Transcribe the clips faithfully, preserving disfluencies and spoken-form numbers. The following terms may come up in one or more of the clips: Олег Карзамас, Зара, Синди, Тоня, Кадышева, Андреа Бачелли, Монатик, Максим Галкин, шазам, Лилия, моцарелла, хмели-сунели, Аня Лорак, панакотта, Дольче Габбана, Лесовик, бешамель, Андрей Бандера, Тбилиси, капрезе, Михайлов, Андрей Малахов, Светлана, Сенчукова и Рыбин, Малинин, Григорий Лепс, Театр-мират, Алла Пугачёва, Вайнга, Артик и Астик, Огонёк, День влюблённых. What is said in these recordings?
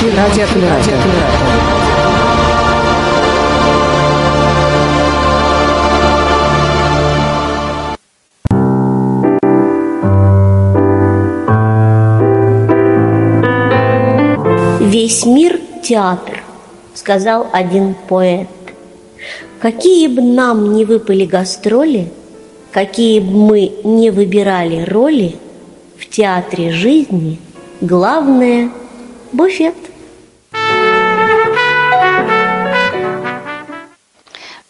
Театр-мират. Весь мир – театр, сказал один поэт. Какие бы нам ни выпали гастроли, какие бы мы не выбирали роли, в театре жизни главное – буфет.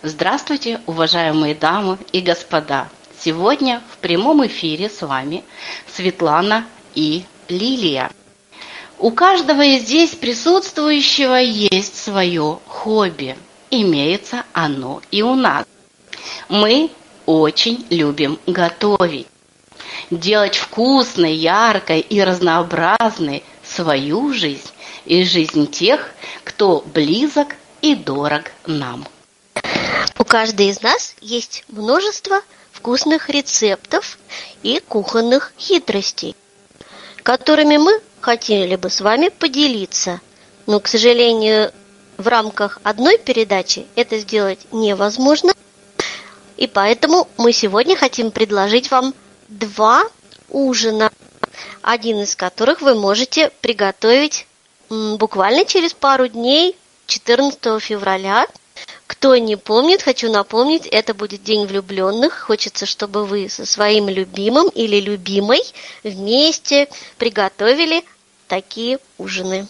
Здравствуйте, уважаемые дамы и господа! Сегодня в прямом эфире с вами Светлана и Лилия. У каждого из здесь присутствующего есть свое хобби. Имеется оно и у нас. Мы очень любим готовить, делать вкусной, яркой и разнообразной свою жизнь и жизнь тех, кто близок и дорог нам. У каждой из нас есть множество вкусных рецептов и кухонных хитростей, которыми мы хотели бы с вами поделиться, но, к сожалению, в рамках одной передачи это сделать невозможно, и поэтому мы сегодня хотим предложить вам два ужина, один из которых вы можете приготовить буквально через пару дней, четырнадцатого февраля. Кто не помнит, хочу напомнить, это будет День влюблённых. Хочется, чтобы вы со своим любимым или любимой вместе приготовили такие ужины.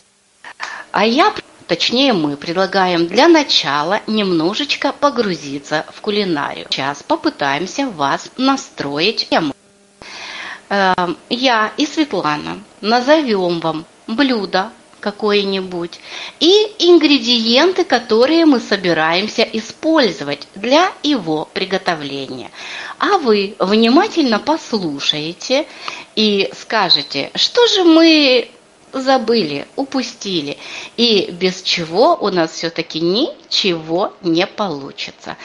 А я, точнее мы, предлагаем для начала немножечко погрузиться в кулинарию. Сейчас попытаемся вас настроить. Я и Светлана назовем вам блюдо какое-нибудь, и ингредиенты, которые мы собираемся использовать для его приготовления. А вы внимательно послушаете и скажете, что же мы забыли, упустили, и без чего у нас все-таки ничего не получится.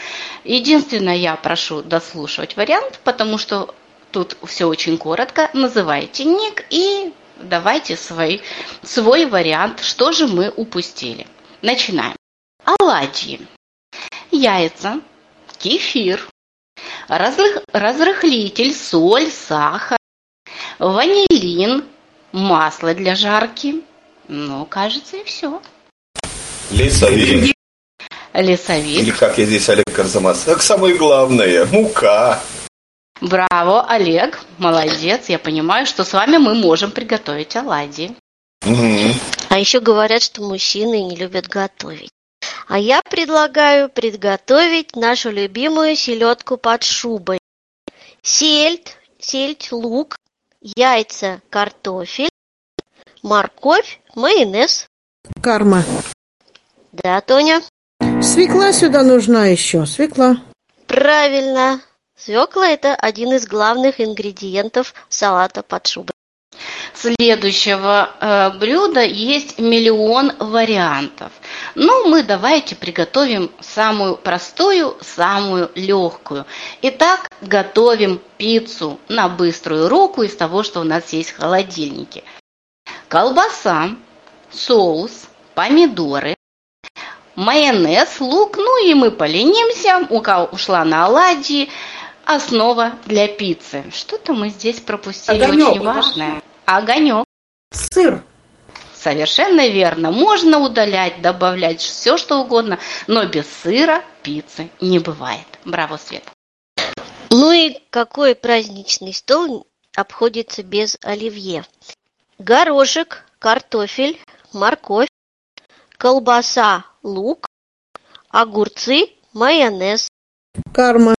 Единственное, я прошу дослушивать вариант, потому что тут все очень коротко. Называйте ник и давайте свой, свой вариант, что же мы упустили. Начинаем. Оладьи, яйца, кефир, разрых, разрыхлитель, соль, сахар, ванилин, масло для жарки. Ну, кажется, и все. Лесовик. Лесовик. Или как я здесь, Олег Карзамас. Так самое главное, мука. Браво, Олег, молодец. Я понимаю, что с вами мы можем приготовить оладьи. Угу. А еще говорят, что мужчины не любят готовить. А я предлагаю приготовить нашу любимую селедку под шубой. Сельдь, сельдь, лук, яйца, картофель, морковь, майонез. Карма. Да, Тоня? Свекла сюда нужна еще, свекла. Правильно. Свекла – это один из главных ингредиентов салата под шубой. Следующего э, блюда есть миллион вариантов. Но мы давайте приготовим самую простую, самую легкую. Итак, готовим пиццу на быструю руку из того, что у нас есть в холодильнике. Колбаса, соус, помидоры, майонез, лук. Ну и мы поленимся, мука ушла на оладьи. Основа для пиццы. Что-то мы здесь пропустили, огонёк, очень важное. Огонёк. Сыр. Совершенно верно. Можно удалять, добавлять все, что угодно, но без сыра пиццы не бывает. Браво, Свет. Ну и какой праздничный стол обходится без оливье? Горошек, картофель, морковь, колбаса, лук, огурцы, майонез. Карма.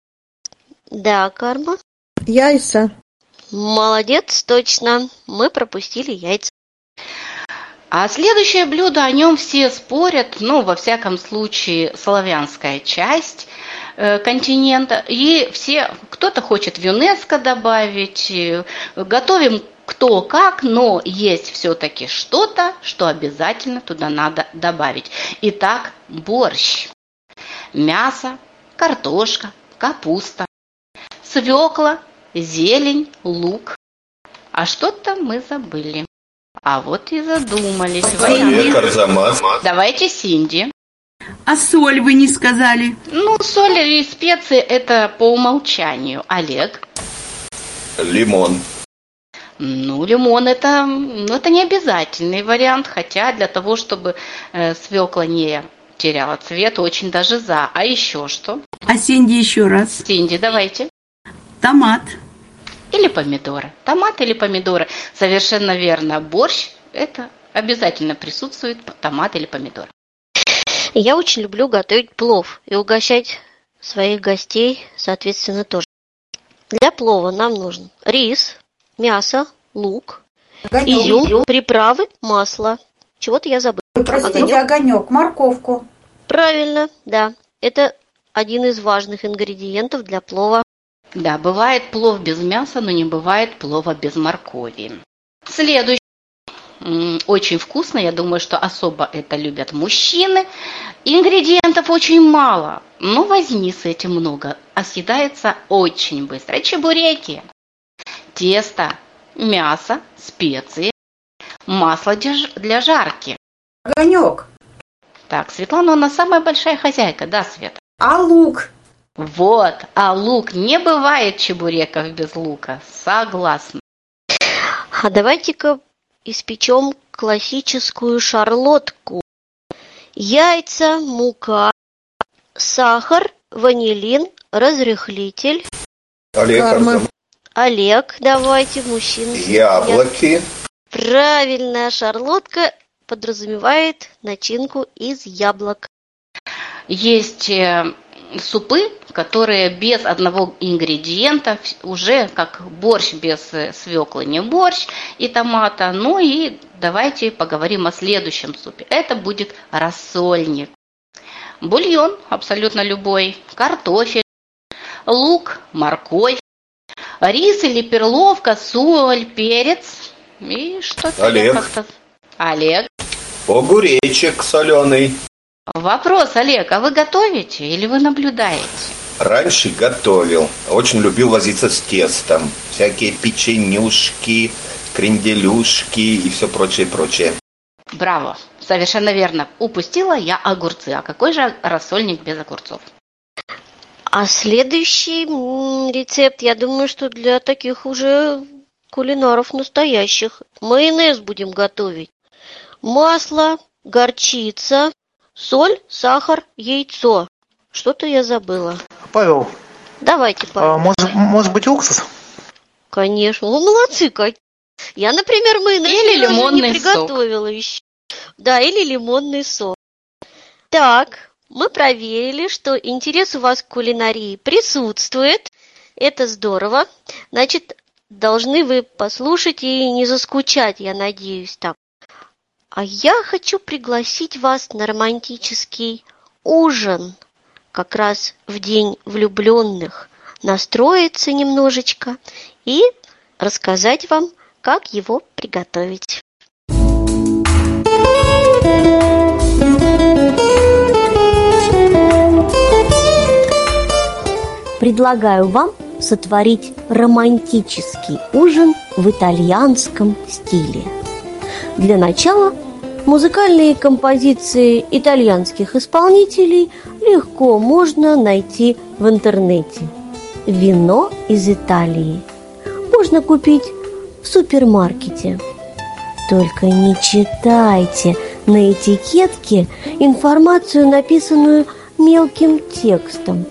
Да, Карма. Яйца. Молодец, точно. Мы пропустили яйца. А следующее блюдо, о нем все спорят, ну, во всяком случае, славянская часть э, континента. И все, кто-то хочет в ЮНЕСКО добавить, э, готовим кто как, но есть все-таки что-то, что обязательно туда надо добавить. Итак, борщ, мясо, картошка, капуста, свекла, зелень, лук. А что-то мы забыли. А вот и задумались. Олег Карзамас. Давайте Синди. А соль вы не сказали? Ну, соль и специи это по умолчанию. Олег. Лимон. Ну, лимон это, ну, это не обязательный вариант, хотя для того, чтобы э, свекла не теряла цвет, очень даже за. А еще что? А Синди еще раз. Синди, давайте. Томат. Или помидоры. Томат или помидоры. Совершенно верно. Борщ это обязательно присутствует, томат или помидор. Я очень люблю готовить плов и угощать своих гостей, соответственно, тоже. Для плова нам нужен рис, мясо, лук, огонёк, изюм, приправы, масло. Чего-то я забыла. Вы простите, огонёк, морковку. Правильно, да. Это один из важных ингредиентов для плова. Да, бывает плов без мяса, но не бывает плова без моркови. Следующий. Очень вкусно, я думаю, что особо это любят мужчины. Ингредиентов очень мало, но возни с этим много. А съедается очень быстро. Чебуреки. Тесто, мясо, специи, масло для жарки. Огонек. Так, Светлана, она самая большая хозяйка, да, Света? А лук? Вот, а лук. Не бывает чебуреков без лука. Согласна. А давайте-ка испечем классическую шарлотку. Яйца, мука, сахар, ванилин, разрыхлитель. Олег, Карма. Олег, давайте, мужчина. Яблоки. Правильно, шарлотка подразумевает начинку из яблок. Есть супы, которые без одного ингредиента, уже как борщ без свеклы, не борщ и томата. Ну и давайте поговорим о следующем супе. Это будет рассольник. Бульон абсолютно любой, картофель, лук, морковь. Рис или перловка, соль, перец и что-то. Олег. Как-то... Олег. Огуречек соленый. Вопрос, Олег, а вы готовите или вы наблюдаете? Раньше готовил. Очень любил возиться с тестом. Всякие печенюшки, кренделюшки и все прочее, прочее. Браво, совершенно верно. Упустила я огурцы. А какой же рассольник без огурцов? А следующий рецепт, я думаю, что для таких уже кулинаров настоящих. Майонез будем готовить. Масло, горчица, соль, сахар, яйцо. Что-то я забыла. Павел. Давайте, Павел. А, может, может быть, уксус? Конечно. Вы молодцы какие. Я, например, майонез или лимонный не приготовила сок. Еще. Да, или лимонный сок. Так. Мы проверили, что интерес у вас к кулинарии присутствует. Это здорово. Значит, должны вы послушать и не заскучать, я надеюсь, так. А я хочу пригласить вас на романтический ужин. Как раз в День влюблённых. Настроиться немножечко и рассказать вам, как его приготовить. Предлагаю вам сотворить романтический ужин в итальянском стиле. Для начала музыкальные композиции итальянских исполнителей легко можно найти в интернете. Вино из Италии можно купить в супермаркете. Только не читайте на этикетке информацию, написанную мелким текстом.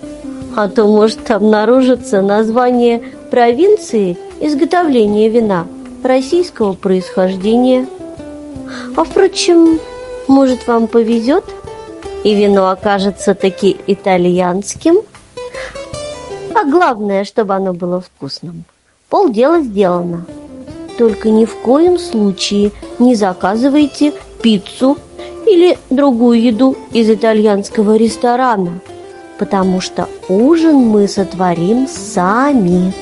А то может обнаружиться название провинции изготовления вина российского происхождения. А впрочем, может, вам повезет, и вино окажется таки итальянским. А главное, чтобы оно было вкусным. Полдела сделано. Только ни в коем случае не заказывайте пиццу или другую еду из итальянского ресторана. Потому что ужин мы сотворим сами.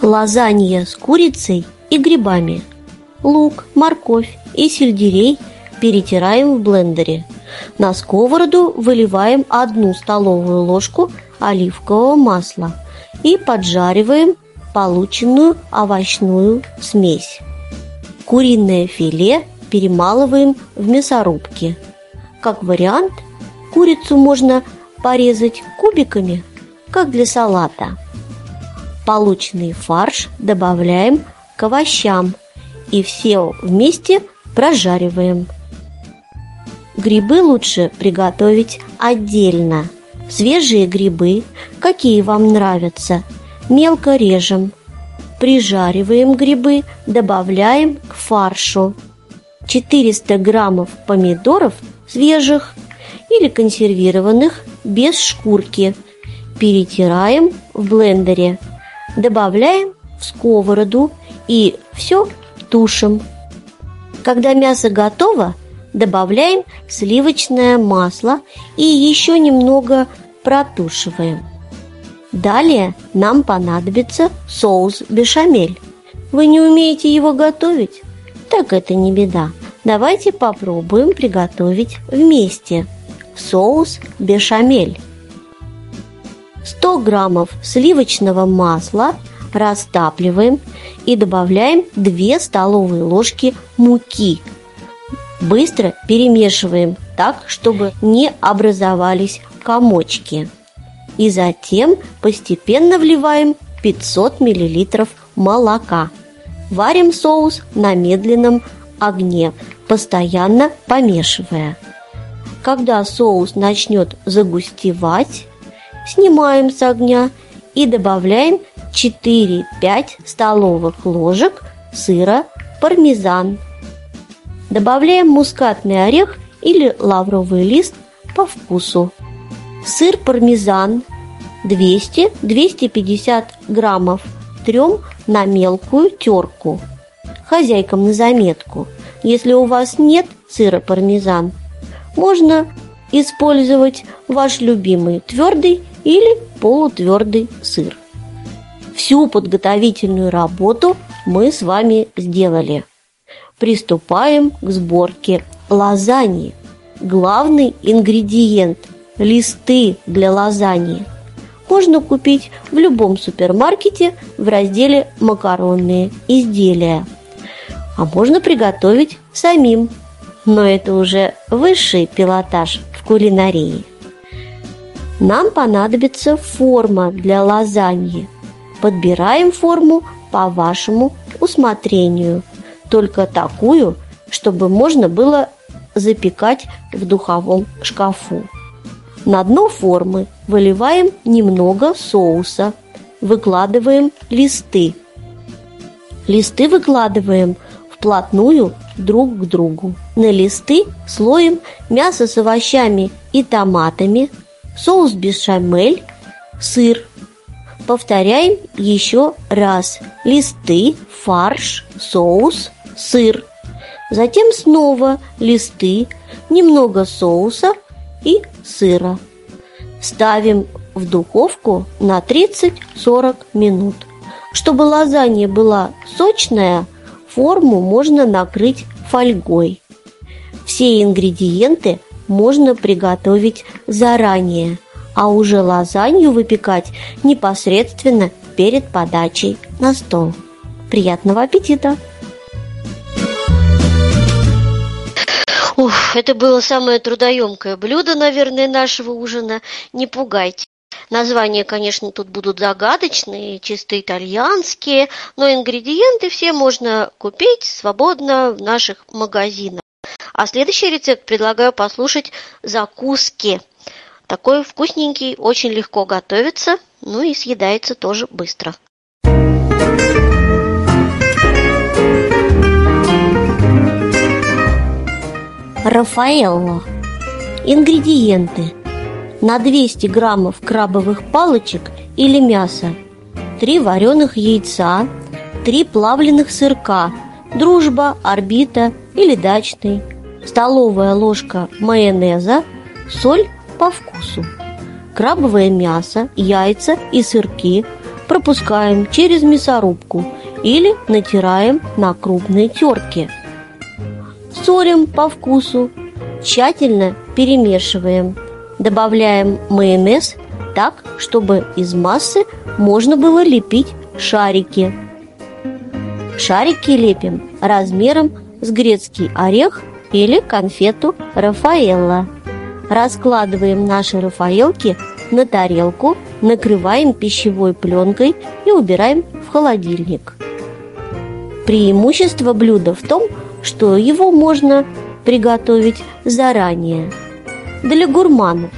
Лазанья с курицей и грибами, лук, морковь и сельдерей перетираем в блендере. На сковороду выливаем одну столовую ложку оливкового масла и поджариваем полученную овощную смесь. Куриное филе перемалываем в мясорубке. Как вариант, курицу можно порезать кубиками, как для салата. Полученный фарш добавляем к овощам и все вместе прожариваем. Грибы лучше приготовить отдельно. Свежие грибы, какие вам нравятся, мелко режем. Прижариваем грибы, добавляем к фаршу. четыреста граммов помидоров свежих или консервированных без шкурки. Перетираем в блендере. Добавляем в сковороду и все тушим. Когда мясо готово, добавляем сливочное масло и еще немного протушиваем. Далее нам понадобится соус бешамель. Вы не умеете его готовить? Так это не беда. Давайте попробуем приготовить вместе. Соус бешамель. сто граммов сливочного масла растапливаем и добавляем две столовые ложки муки. Быстро перемешиваем так, чтобы не образовались комочки. И затем постепенно вливаем пятьсот миллилитров молока. Варим соус на медленном огне, постоянно помешивая. Когда соус начнет загустевать, снимаем с огня и добавляем четыре-пять столовых ложек сыра пармезан. Добавляем мускатный орех или лавровый лист по вкусу. Сыр пармезан двести-двести пятьдесят граммов трем на мелкую терку. Хозяйкам на заметку, если у вас нет сыра пармезан, можно использовать ваш любимый твердый или полутвердый сыр. Всю подготовительную работу мы с вами сделали. Приступаем к сборке лазаньи. Главный ингредиент – листы для лазаньи можно купить в любом супермаркете в разделе «Макаронные изделия». А можно приготовить самим, но это уже высший пилотаж в кулинарии. Нам понадобится форма для лазаньи. Подбираем форму по вашему усмотрению, только такую, чтобы можно было запекать в духовом шкафу. На дно формы выливаем немного соуса, выкладываем листы. Листы выкладываем вплотную друг к другу. На листы слоем мясо с овощами и томатами, соус бешамель, сыр. Повторяем еще раз: листы, фарш, соус, сыр. Затем снова листы, немного соуса и сыра. Ставим в духовку на тридцать-сорок минут. Чтобы лазанья была сочная, форму можно накрыть фольгой. Все ингредиенты можно приготовить заранее, а уже лазанью выпекать непосредственно перед подачей на стол. Приятного аппетита! Ух, это было самое трудоемкое блюдо, наверное, нашего ужина. Не пугайтесь. Названия, конечно, тут будут загадочные, чисто итальянские, но ингредиенты все можно купить свободно в наших магазинах. А следующий рецепт предлагаю послушать закуски. Такой вкусненький, очень легко готовится, ну и съедается тоже быстро. Рафаэлло. Ингредиенты: на двести граммов крабовых палочек или мяса, три вареных яйца, три плавленых сырка «Дружба», «Орбита» или «Дачный», столовая ложка майонеза, соль по вкусу. Крабовое мясо, яйца и сырки пропускаем через мясорубку или натираем на крупной терке. солим по вкусу, тщательно перемешиваем. Добавляем майонез так, чтобы из массы можно было лепить шарики. Шарики лепим размером с грецкий орех или конфету Рафаэлло. Раскладываем наши рафаэлки на тарелку, накрываем пищевой пленкой и убираем в холодильник. Преимущество блюда в том, что его можно приготовить заранее. Для гурманов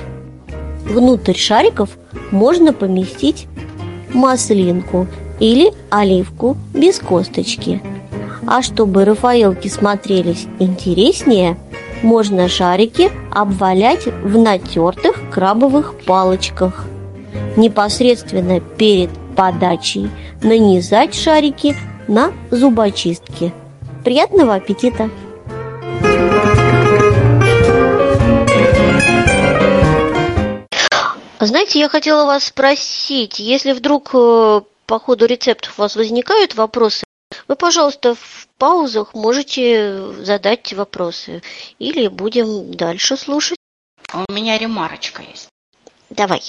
внутрь шариков можно поместить маслинку или оливку без косточки. А чтобы рафаэлки смотрелись интереснее, можно шарики обвалять в натертых крабовых палочках. Непосредственно перед подачей нанизать шарики на зубочистки. Приятного аппетита! Знаете, я хотела вас спросить, если вдруг по ходу рецептов у вас возникают вопросы, вы, пожалуйста, в паузах можете задать вопросы. Или будем дальше слушать. У меня ремарочка есть. Давай.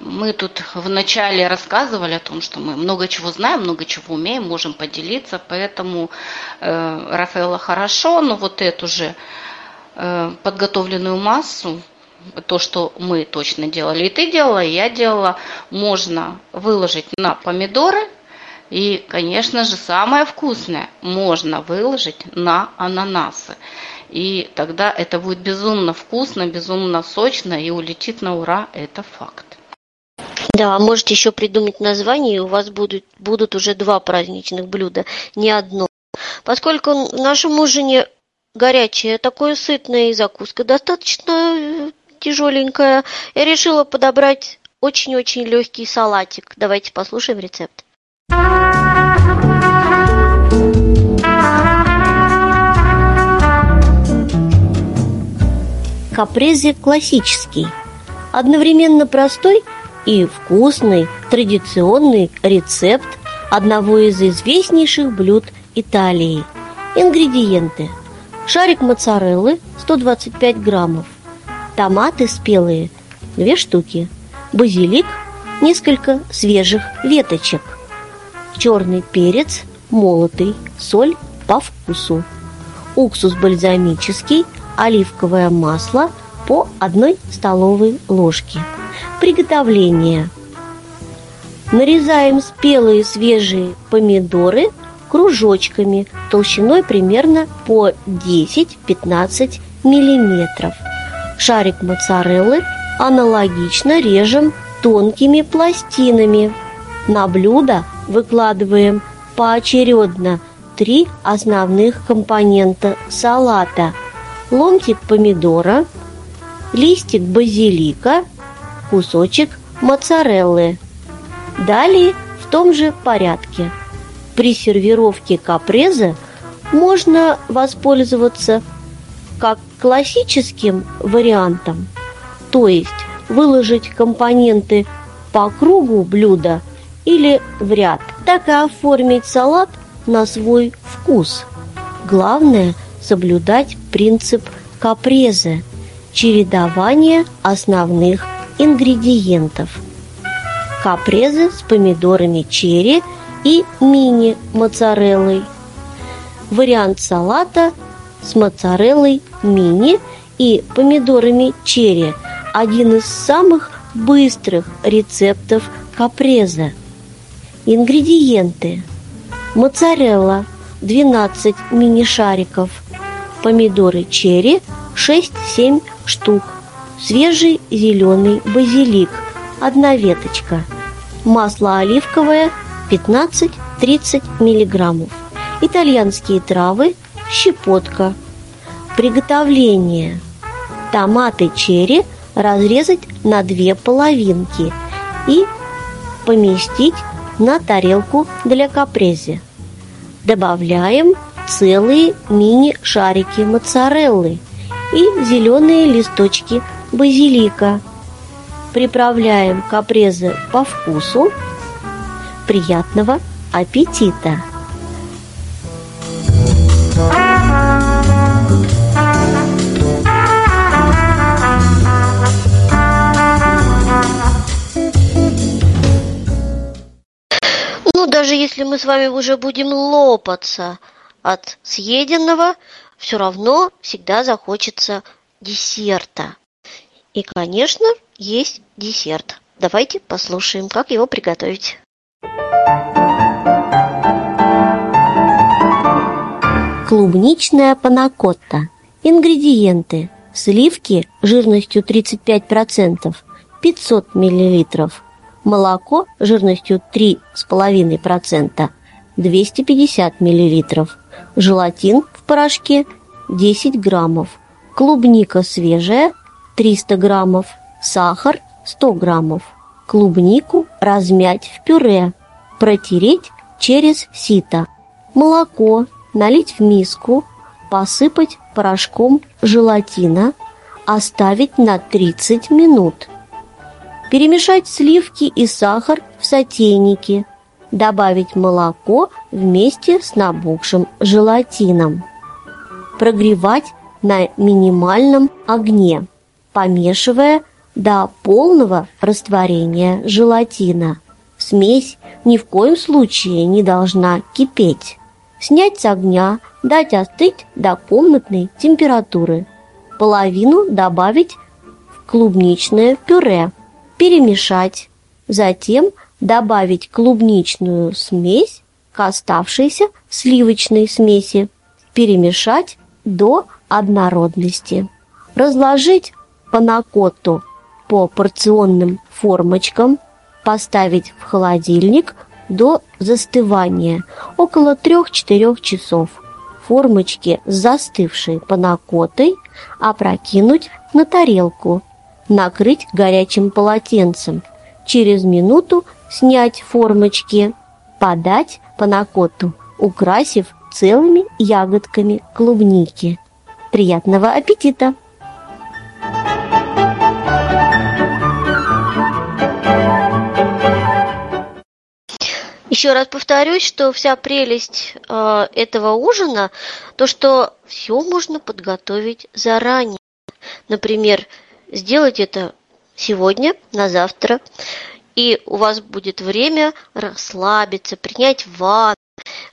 Мы тут вначале рассказывали о том, что мы много чего знаем, много чего умеем, можем поделиться. Поэтому э, Рафаэлло хорошо, но вот эту же э, подготовленную массу, то, что мы точно делали, и ты делала, и я делала, можно выложить на помидоры. И, конечно же, самое вкусное можно выложить на ананасы. И тогда это будет безумно вкусно, безумно сочно и улетит на ура, это факт. Да, можете еще придумать название, и у вас будут, будут уже два праздничных блюда, не одно. Поскольку в нашем ужине горячая, такое сытная и закуска достаточно тяжеленькая, я решила подобрать очень-очень легкий салатик. Давайте послушаем рецепт. Капрези классический. Одновременно простой и вкусный традиционный рецепт одного из известнейших блюд Италии. Ингредиенты: шарик моцареллы сто двадцать пять граммов, томаты спелые две штуки, базилик, несколько свежих веточек, черный перец молотый, соль по вкусу, уксус бальзамический, оливковое масло по одной столовой ложке. Приготовление. Нарезаем спелые свежие помидоры кружочками толщиной примерно по десять-пятнадцать миллиметров. Шарик моцареллы аналогично режем тонкими пластинами. На блюдо выкладываем поочередно три основных компонента салата: ломтик помидора, листик базилика, кусочек моцареллы. Далее в том же порядке. При сервировке капрезе можно воспользоваться как классическим вариантом, то есть выложить компоненты по кругу блюда или в ряд, так и оформить салат на свой вкус. Главное – соблюдать принцип капрезе – чередование основных ингредиентов. Капрезе с помидорами черри и мини-моцареллой. Вариант салата с моцареллой мини и помидорами черри – один из самых быстрых рецептов капрезе. Ингредиенты: моцарелла двенадцать мини-шариков, помидоры черри шесть-семь штук, свежий зеленый базилик одна веточка, масло оливковое пятнадцать-тридцать миллиграммов, итальянские травы щепотка. Приготовление. Томаты черри разрезать на две половинки и поместить на тарелку для капрези. Добавляем целые мини-шарики моцареллы и зеленые листочки базилика. Приправляем капрези по вкусу. Приятного аппетита! если мы с вами уже будем лопаться от съеденного, все равно всегда захочется десерта. И, конечно, есть десерт. Давайте послушаем, как его приготовить. Клубничная панакотта. Ингредиенты: сливки жирностью тридцать пять процентов, пятьсот миллилитров, молоко жирностью три и пять десятых процента, двести пятьдесят миллилитров, желатин в порошке десять граммов, клубника свежая триста граммов, сахар сто граммов, клубнику размять в пюре, протереть через сито, молоко налить в миску, посыпать порошком желатина, оставить на тридцать минут. Перемешать сливки и сахар в сотейнике, добавить молоко вместе с набухшим желатином. Прогревать на минимальном огне, помешивая до полного растворения желатина. Смесь ни в коем случае не должна кипеть. Снять с огня, дать остыть до комнатной температуры. Половину добавить в клубничное пюре. Перемешать. Затем добавить клубничную смесь к оставшейся сливочной смеси. Перемешать до однородности. Разложить панакотту по порционным формочкам. Поставить в холодильник до застывания около трех-четырех часов. Формочки с застывшей панакоттой опрокинуть на тарелку, накрыть горячим полотенцем, через минуту снять формочки, подать панакотту, украсив целыми ягодками клубники. Приятного аппетита! Еще раз повторюсь, что вся прелесть э, этого ужина то, что все можно подготовить заранее. Например, сделать это сегодня, на завтра, и у вас будет время расслабиться, принять ванну,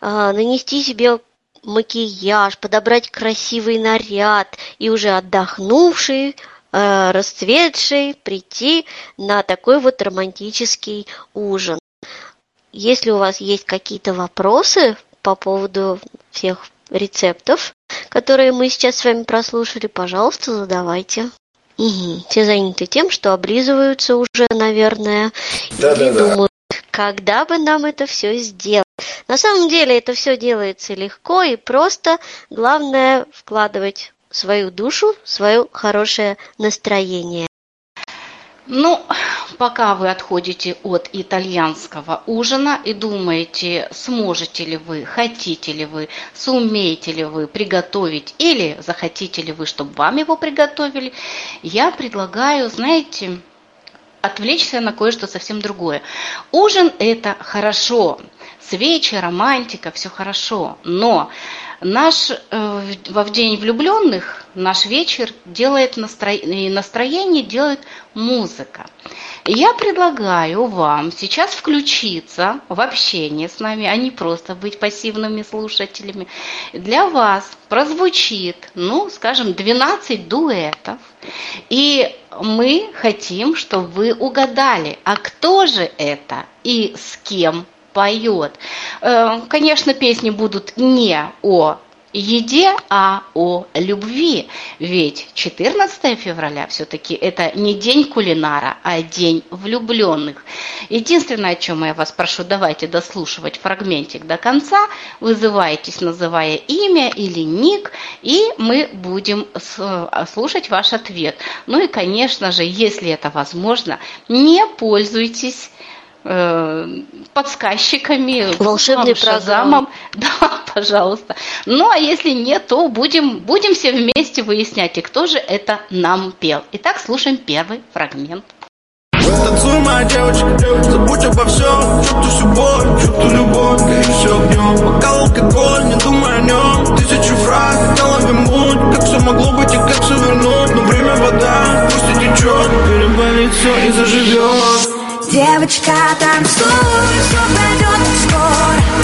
э, нанести себе макияж, подобрать красивый наряд и уже отдохнувший, э, расцветший, прийти на такой вот романтический ужин. Если у вас есть какие-то вопросы по поводу всех рецептов, которые мы сейчас с вами прослушали, пожалуйста, задавайте. Угу. Все заняты тем, что облизываются уже, наверное, да, и да, думают, да. Когда бы нам это все сделать. На самом деле это все делается легко и просто. Главное – вкладывать свою душу, свое хорошее настроение. Ну, пока вы отходите от итальянского ужина и думаете, сможете ли вы, хотите ли вы, сумеете ли вы приготовить или захотите ли вы, чтобы вам его приготовили, я предлагаю, знаете, отвлечься на кое-что совсем другое. Ужин – это хорошо, свечи, романтика, все хорошо, но наш э, во в День влюбленных наш вечер делает настроение, настроение делает музыка. Я предлагаю вам сейчас включиться в общение с нами, а не просто быть пассивными слушателями. Для вас прозвучит, ну, скажем, двенадцать дуэтов, и мы хотим, чтобы вы угадали, а кто же это и с кем поет. Конечно, песни будут не о еде, а о любви. Ведь четырнадцатое февраля все-таки это не день кулинара, а день влюбленных. Единственное, о чем я вас прошу, давайте дослушивать фрагментик до конца. Вызывайтесь, называя имя или ник, и мы будем слушать ваш ответ. Ну и, конечно же, если это возможно, не пользуйтесь подсказчиками, волшебным шазамом. Да, пожалуйста. Ну, а если нет, то будем, будем все вместе выяснять, и кто же это нам пел. Итак, слушаем первый фрагмент. Танцуй, моя девочка, забудь обо всем, черту всю боль, черту любовь, гори все огнем. Пока алкоголь, не думай о нем, тысячу фраз, голове муть, как все могло быть и как все вернуть, но время вода, пусть и течет, переболит все и заживет. Девочка, танцуй, все пройдет скоро.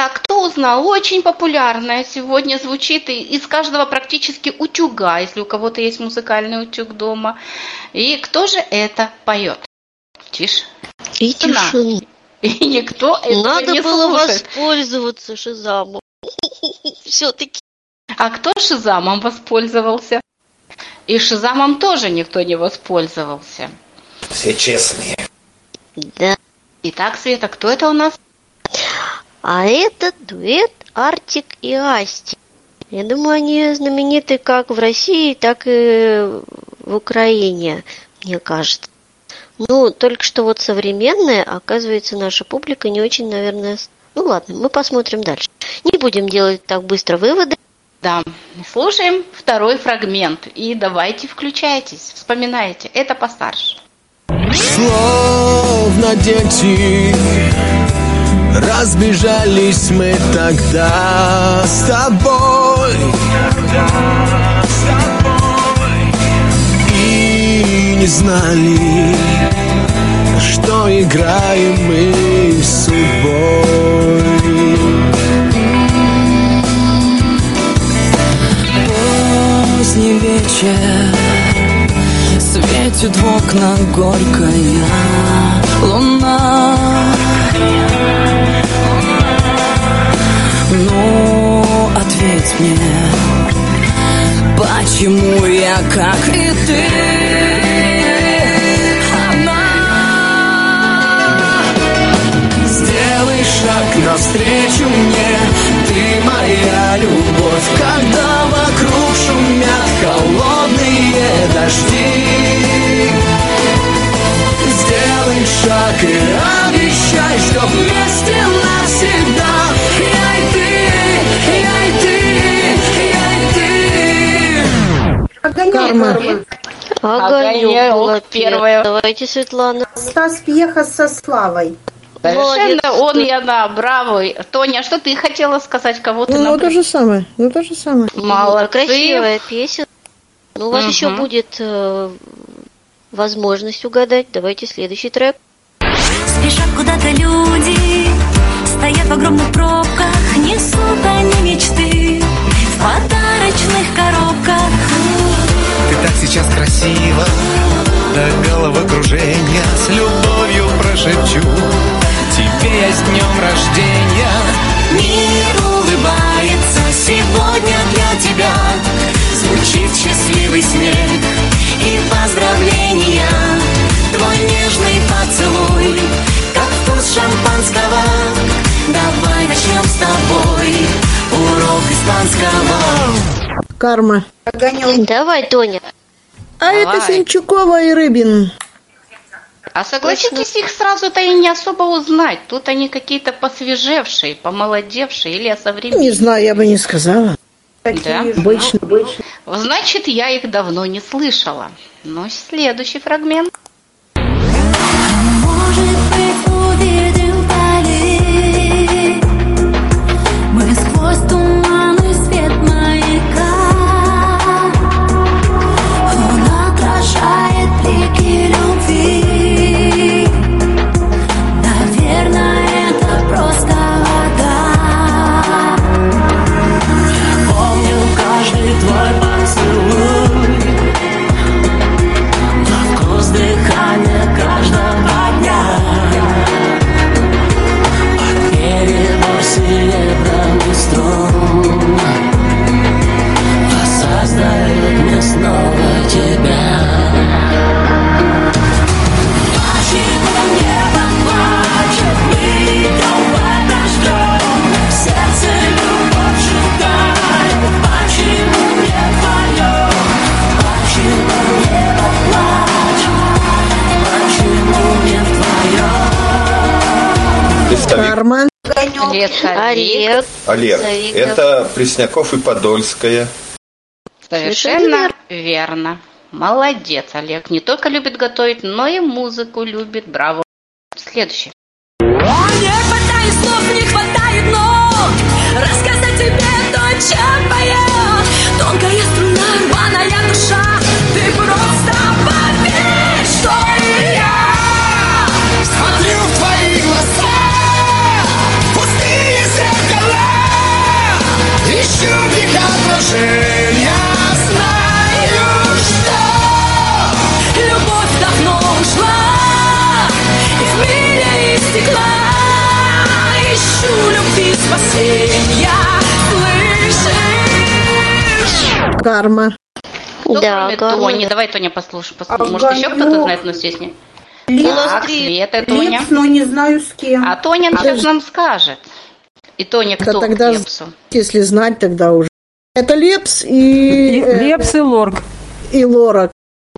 Так, кто узнал? Очень популярная сегодня звучит из каждого практически утюга, если у кого-то есть музыкальный утюг дома. И кто же это поет? Тише. И тишина. И никто это не слушает. Надо было воспользоваться шизамом. Все-таки. А кто шизамом воспользовался? И шизамом тоже никто не воспользовался. Все честные. Да. Итак, Света, кто это у нас? А это дуэт Артик и Астик. Я думаю, они знамениты как в России, так и в Украине, мне кажется. Ну, только что вот современная, оказывается, наша публика не очень, наверное... Ну, ладно, мы посмотрим дальше. Не будем делать так быстро выводы. Да, слушаем второй фрагмент. И давайте включайтесь, вспоминайте. Это постарше. Словно дети... Разбежались мы тогда с тобой, тогда с тобой. И не знали, что играем мы с судьбой. Поздний вечер, светит в окна горькая луна. Ну, ответь мне, почему я, как и ты, одна? Сделай шаг навстречу мне, ты моя любовь, когда вокруг шумят холодные дожди. Сделай шаг и обещай, что вместе навсегда. Я и ты, я и ты, я и ты. Огонёк. Карма. Огонёк была первая. Давайте, Светлана. Стас Пьеха со Славой. Совершенно молодец, он, я на браво. Тоня, что ты хотела сказать? Кого ты ну, набр... ну, то же самое. Ну, то же самое. Молодцы. Красивая песня. Ну, у вас угу. еще будет... Э... возможность угадать. Давайте следующий трек. Спешат куда-то люди, стоят в огромных пробках, несут они мечты в подарочных коробках. Ты так сейчас красива, до головокружения, с любовью прошепчу тебе я с днем рождения. Мир улыбается сегодня для тебя, звучит счастливый смех и поздравления, твой нежный поцелуй, как вкус шампанского. Давай начнем с тобой урок испанского. Карма. Огонёк. Давай, Тоня. А Давай. Это Сенчукова и Рыбин. А согласитесь, их сразу-то и не особо узнать. Тут они какие-то посвежевшие, помолодевшие или осовременные. Не знаю, я бы не сказала. Да. Обычно, обычно. Значит, я их давно не слышала. Ну, следующий фрагмент. Может быть, увидим полей, мы сквозь туман и свет маяка. Он отражает блики любви. Наверное, это просто вода. Твой поцелуй, на вкус дыхания каждого дня, под перебор серебряных струн, воссоздает мне снова тебя. Почему небо плачет, мы давай дождем, сердце любовь считает, почему? Карма. Олег. Олег. Это Пресняков и Подольская. Совершенно верно. Молодец, Олег. Не только любит готовить, но и музыку любит. Браво. Следующий. Не хватает слов, не хватает ног. Рассказать тебе то, чем поет. Тонкая струна, рваная душа. Ты просто поверь, что и я смотрю в твои глаза. Пустые сердца. Карма. Да, Тоня. Давай, Тоня, послушай. послушай. Может, еще кто-то знает нас песни? Так, Света, Тоня. Лепс, но не знаю с кем. А Тоня сейчас нам скажет. И Тоня кто да, тогда, к Лепсу? Если знать, тогда уже. Это Лепс и... Лепс и Лорак. И Лорак.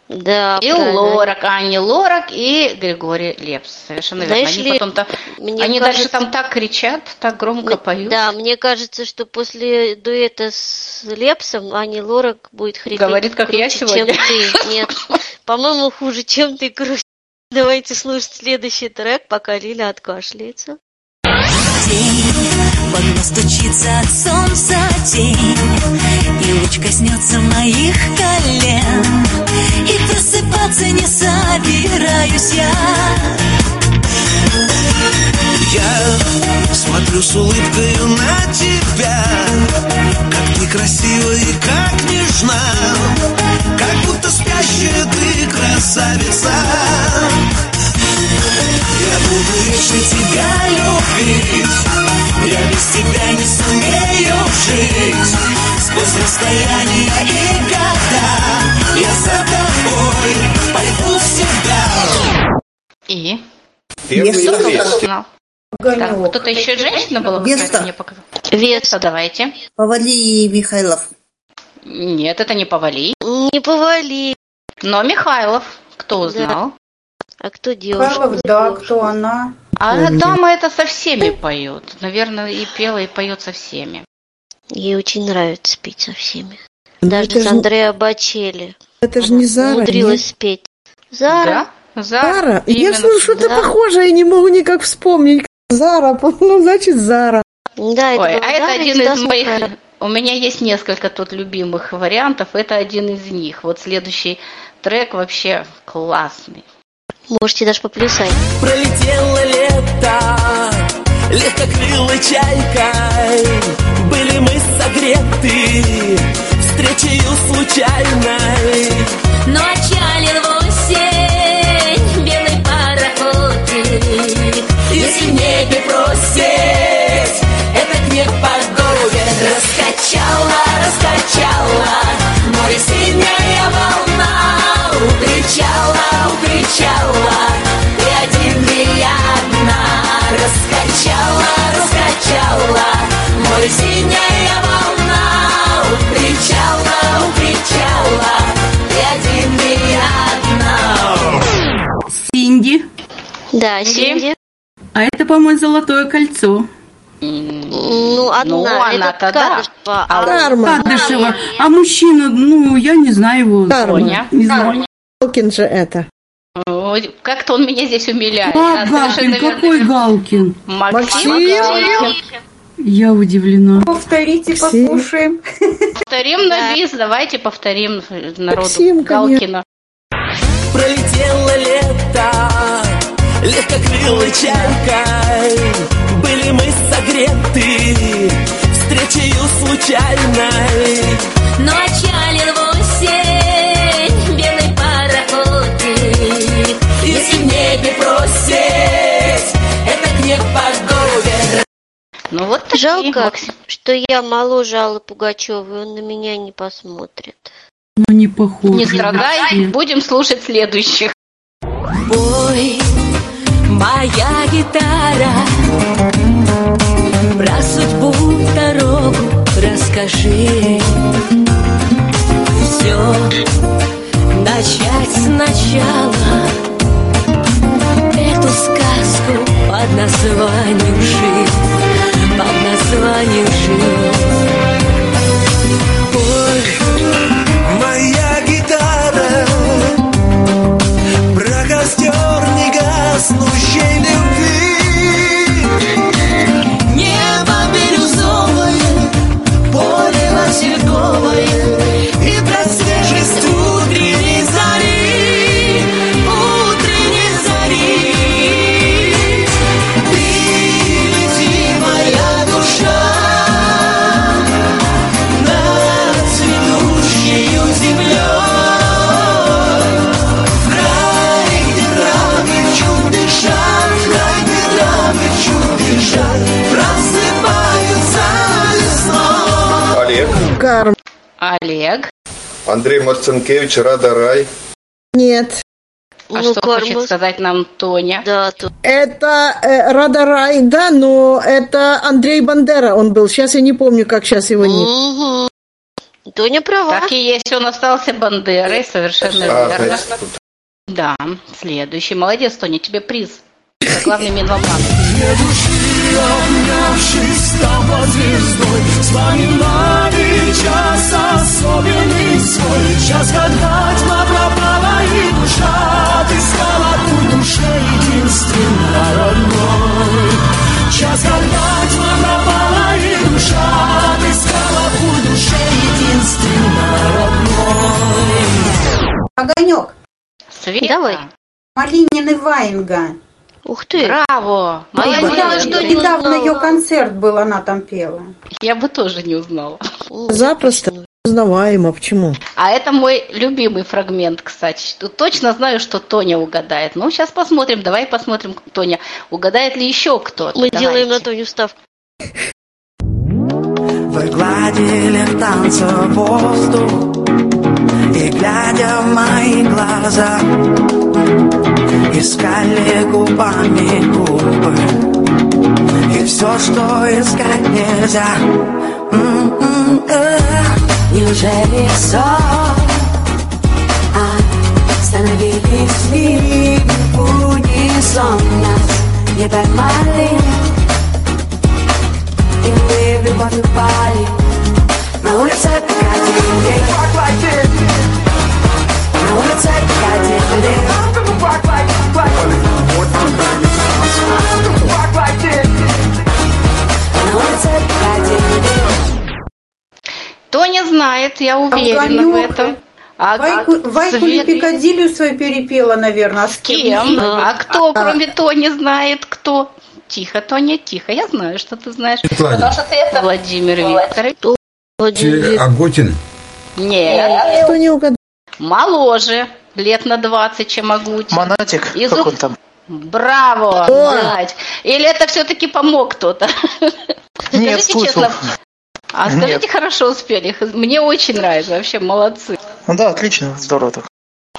Да, и правильно. Лорак, Аня Лорак и Григорий Лепс. Совершенно верно. Знаешь, они потом-то, они кажется, дальше там так кричат, так громко поют. Да, мне кажется, что после дуэта с Лепсом Аня Лорак будет хрипеть. Говорит, как круче, я сегодня. Чем ты. Нет, по-моему, хуже, чем ты, круче. Давайте слушать следующий трек, пока Лиля откашляется. День, под нас стучится от солнца тень, и луч коснется моих колен, и просыпаться не собираюсь я. Я смотрю с улыбкою на тебя, как ты красива и как нежна, как будто спящая ты красавица. Я буду лишь и тебя любить, я без тебя не сумею жить. Сквозь расстояние и года я за тобой пойду всегда. И? Первый известный. Так, кто-то еще женщина была? Веста. Веста, давайте. Повали и Михайлов. Нет, это не Повали. Не Повали. Но Михайлов, кто узнал? Да. А кто девушка? Павел, да, кто она? А Ой, дама нет. это со всеми поет. Наверное, и пела, и поет со всеми. Ей очень нравится петь со всеми. Но даже с Андреа Бачелли. Это же не Зара. Умудрилась нет? петь. Зара? Да? Зара? Зара? Я слышу что-то да. похожее, я не могу никак вспомнить. Зара, ну значит Зара. Да, это Ой, а это один из моих... Зара. У меня есть несколько тут любимых вариантов. Это один из них. Вот следующий трек вообще классный. Можете даже поплясать. Пролетело лето, легкокрылой чайкой были мы согреты встречею случайной. Но отчалил в осень белый пароходик, если в небе бросить, это к непогоде. Раскачала, раскачала море синяя волна, укричала, укричала, ты один, и я одна. Раскачала, раскачала море синяя волна, укричала, укричала, ты один, и я одна. Синди. Да, Синди. А это, по-моему, «Золотое кольцо». Ну, одна, ну, это Кадышева. Да. А, Карма. Кадышева. А мужчина, ну, я не знаю его. Карма. Не знаю. Галкин же это. Ой, как-то он меня здесь умиляет. А, а Галкин, какой верно... Галкин? Максим Галкин. Я удивлена. Повторите, Максим. Послушаем. Повторим на вис, давайте повторим народу Максим, Галкина. Пролетело лето, легкокрылой чайкой были мы согреты встречею случайной. Но отчалил в осень белый пароходик, если в небе бросить, это к непогоде. Ну вот такие. Жалко, что я моложе Аллы Пугачёвой, он на меня не посмотрит. Ну не похоже. Не страдай, будем слушать следующих. Ой, моя гитара, про судьбу дорогу расскажи. Все начать сначала, эту сказку под названием «Жизнь», под названием «Жизнь». Ой, моя гитара, про костер не гаснущей любви. И про свежесть утренней зари, утренней зари. Ты лети Олег. Андрей Марцинкевич, Рада Рай. Нет. А ну, что Карма хочет сказать нам Тоня? Да, то... Это э, Рада Рай, да, но это Андрей Бандера он был. Сейчас я не помню, как сейчас его нет. Угу. Тоня права. Так и есть, он остался Бандерой, совершенно а, верно. Да, следующий. Молодец, Тоня, тебе приз. Это главный миноман. Две души, обнявшись, там под звездой, вспоминали час особенный свой. Час, когда тьма пропала, и душа ты стала у души единственно родной. Час, когда тьма пропала, и душа ты стала у души единственно родной. Огонёк. Света. Давай. Малинин и Вайнга. Ух ты! Браво! Моя я знала, что недавно ее концерт был, она там пела. Я бы тоже не узнала. Запросто. Узнаваемо. Почему? А это мой любимый фрагмент, кстати. Точно знаю, что Тоня угадает. Ну, сейчас посмотрим. Давай посмотрим, Тоня. Угадает ли еще кто-то? Мы Давайте. Делаем на Тоню ставку. Вы гладили танцу воздух и, глядя в мои глаза, искали губами губы, и все, что искать нельзя. М-м-м, эх, неужели сон, а становились ли унисон, нас не поймали, и мы в любовь упали. На улице Пикадилли, на улице Пикадилли. Walk like, like, what the fuck is this? Walk like this. No, it's a goddamn. Тоня знает, я уверена Огонёк. В этом. А Вайку, Вайку или Пикадилью свою перепела, наверное. А с кем? А, а кто, а, кроме а... Тони, знает, кто? Тихо, Тоня, тихо. Я знаю, что ты знаешь. Светлана. Потому что ты это Владимир Викторович. Владимир... Агутин? Нет. Кто не угадал? Моложе. Лет на двадцать, чем Агутин. Монатик? Из... Как он там? Браво! Монатик. Или это все-таки помог кто-то? Нет, скажите честно. А скажите, Нет. хорошо успели. Мне очень нравится. Вообще молодцы. Ну да, отлично. Здорово так.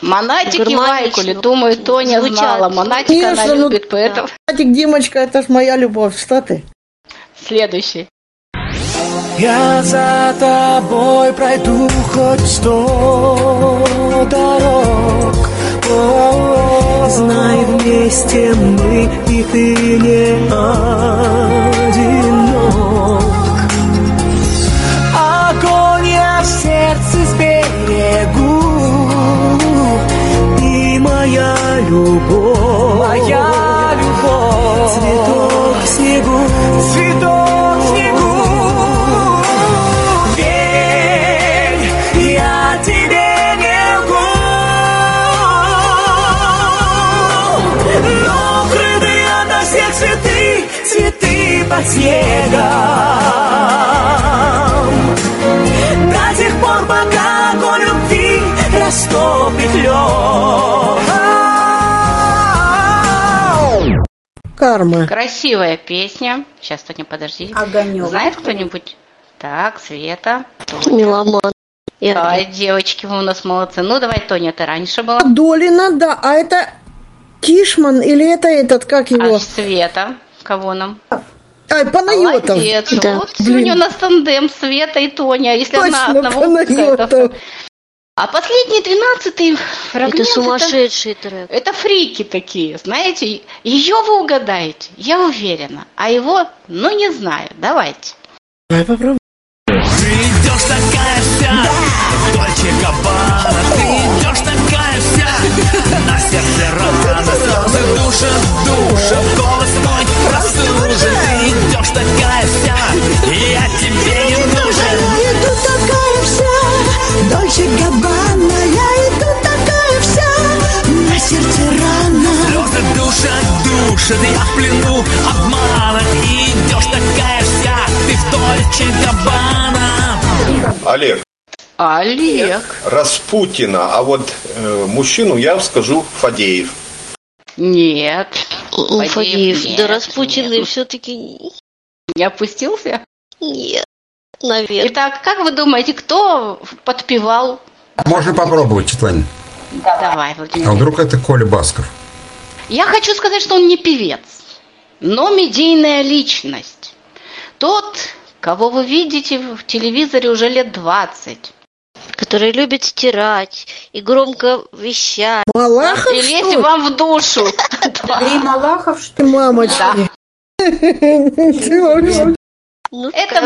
Монатик и Вайкули. Думаю, Тоня звучат. Знала. Монатика она ну... любит, поэтому... Монатик, Димочка, это ж моя любовь. Что ты? Следующий. Я за тобой пройду хоть сто дорог. О-о-о. Знай, вместе мы, и ты не одинок. Огонь я в сердце сберегу, и моя любовь, моя любовь, цветок в снегу, цветок в снегу. Цветы, цветы под снегом, до тех пор, пока огонь любви растопит лед. Карма. Красивая песня. Сейчас, Тоня, подожди. Огонёк. Знает кто-нибудь? Так, Света. Меломан. Ай, девочки, вы у нас молодцы. Ну, давай, Тоня, ты раньше была. Долина, да, а это... Кишман или это этот, как его? А Света, кого нам? Ай, Панайотов. Да. Вот сегодня у нас тандем Света и Тоня. Если точно, она одного выпуска, то... А последний, двенадцатый фрагмент... Это сумасшедший это, трек. Это фрики такие, знаете. Ее вы угадаете, я уверена. А его, ну, не знаю. Давайте. Давай попробуем. Ты идешь такая вся, Дольче Габбана. Ты идешь такая вся, на сердце рана, слезы душат, душат, голос мой простужен. Ты идешь такая вся, я тебе не нужен. Я иду такая вся, Дольче Габбана. Я иду такая вся, на сердце рана, слезы душат, душат, я в плену обмана. Ты идешь такая вся, ты в Дольче Габбана. Олег. Олег. Распутина. А вот э, мужчину я скажу Фадеев. Нет. Фадеев. Фадеев. Нет, да Распутина все-таки... Не опустился? Нет. наверное. Итак, как вы думаете, кто подпевал? Можно попробовать, Светлана. Давай. Давай, Владимир. А вдруг это Коля Басков? Я хочу сказать, что он не певец, но медийная личность. Тот, кого вы видите в телевизоре уже лет двадцать. Который любит стирать и громко вещать. Малахов, и лезть вам в душу. Андрей Малахов, что ли? Мамочка. Это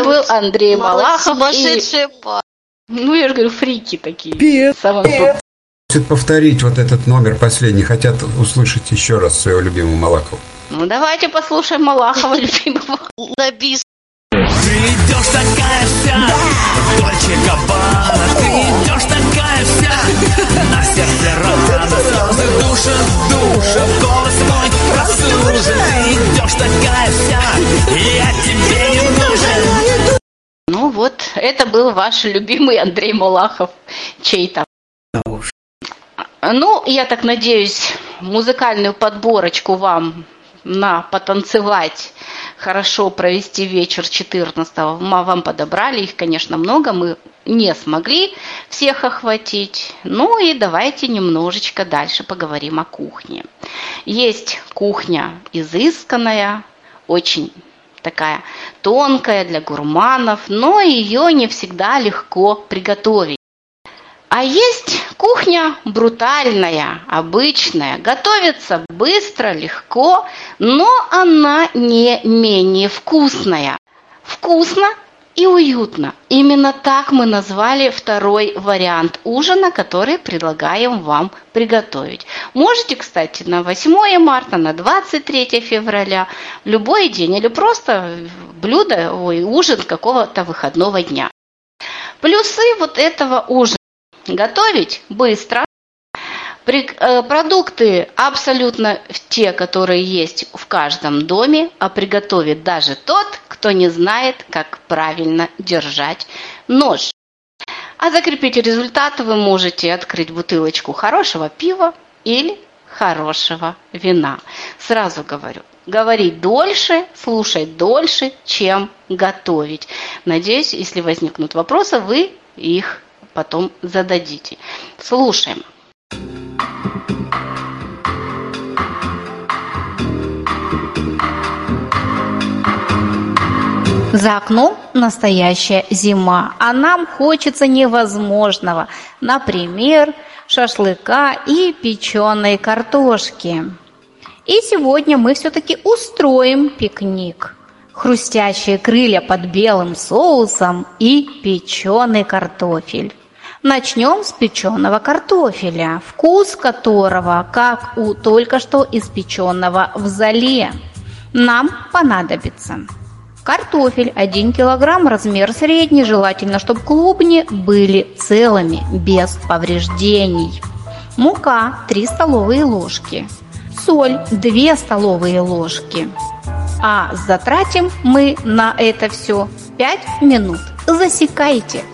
был Андрей Малахов. Сумасшедшая пара. Ну, я же говорю, фрики такие. Пьет. Хочет повторить вот этот номер последний. Хотят услышать еще раз своего любимого Малахова. Ну, давайте послушаем Малахова, любимого. На бис. Ты идешь такая вся, Дольче Габбана. Ты идешь такая вся, на сердце рана, слезы душат, душат, голос мой прослужит. Ты идешь такая вся, я тебе не нужен. Ну вот, это был ваш любимый Андрей Малахов, чей-то. Ну, я так надеюсь, музыкальную подборочку вам на потанцевать, хорошо провести вечер четырнадцатого. Мы вам подобрали, их, конечно, много, мы не смогли всех охватить. Ну и давайте немножечко дальше поговорим о кухне. Есть кухня изысканная, очень такая тонкая для гурманов, но ее не всегда легко приготовить. А есть кухня брутальная, обычная, готовится быстро, легко, но она не менее вкусная. Вкусно и уютно. Именно так мы назвали второй вариант ужина, который предлагаем вам приготовить. Можете, кстати, на восьмое марта, на двадцать третье февраля, любой день или просто блюдо, ой, ужин какого-то выходного дня. Плюсы вот этого ужина. Готовить быстро. Продукты абсолютно те, которые есть в каждом доме, а приготовит даже тот, кто не знает, как правильно держать нож. А закрепить результаты вы можете открыть бутылочку хорошего пива или хорошего вина. Сразу говорю, говорить дольше, слушать дольше, чем готовить. Надеюсь, если возникнут вопросы, вы их потом зададите. Слушаем. За окном настоящая зима, а нам хочется невозможного. Например, шашлыка и печеной картошки. И сегодня мы все-таки устроим пикник. Хрустящие крылья под белым соусом и печеный картофель. Начнем с печеного картофеля, вкус которого, как у только что испеченного в зале, нам понадобится. Картофель один килограмм, размер средний, желательно, чтобы клубни были целыми, без повреждений. Мука три столовые ложки, соль две столовые ложки. А затратим мы на это все пять минут. Засекайте.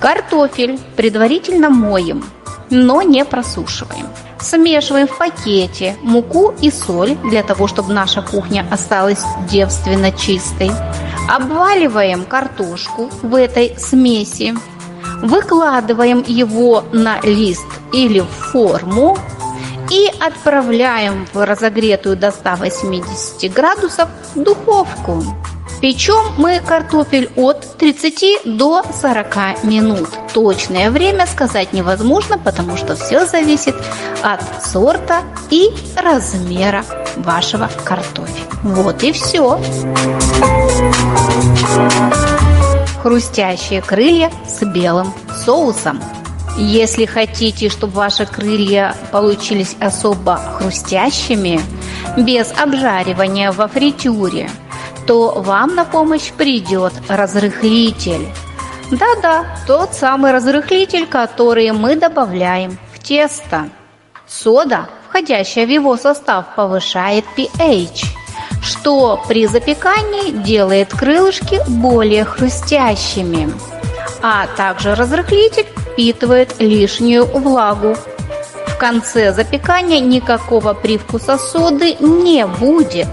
Картофель предварительно моем, но не просушиваем. Смешиваем в пакете муку и соль, для того, чтобы наша кухня осталась девственно чистой. Обваливаем картошку в этой смеси. Выкладываем его на лист или в форму и отправляем в разогретую до ста восьмидесяти градусов духовку. Печем мы картофель от тридцати до сорока минут. Точное время сказать невозможно, потому что все зависит от сорта и размера вашего картофеля. Вот и все. Хрустящие крылья с белым соусом. Если хотите, чтобы ваши крылья получились особо хрустящими, без обжаривания во фритюре, то вам на помощь придет разрыхлитель. Да-да, тот самый разрыхлитель, который мы добавляем в тесто. Сода, входящая в его состав, повышает пэ-ха, что при запекании делает крылышки более хрустящими. А также разрыхлитель впитывает лишнюю влагу. В конце запекания никакого привкуса соды не будет.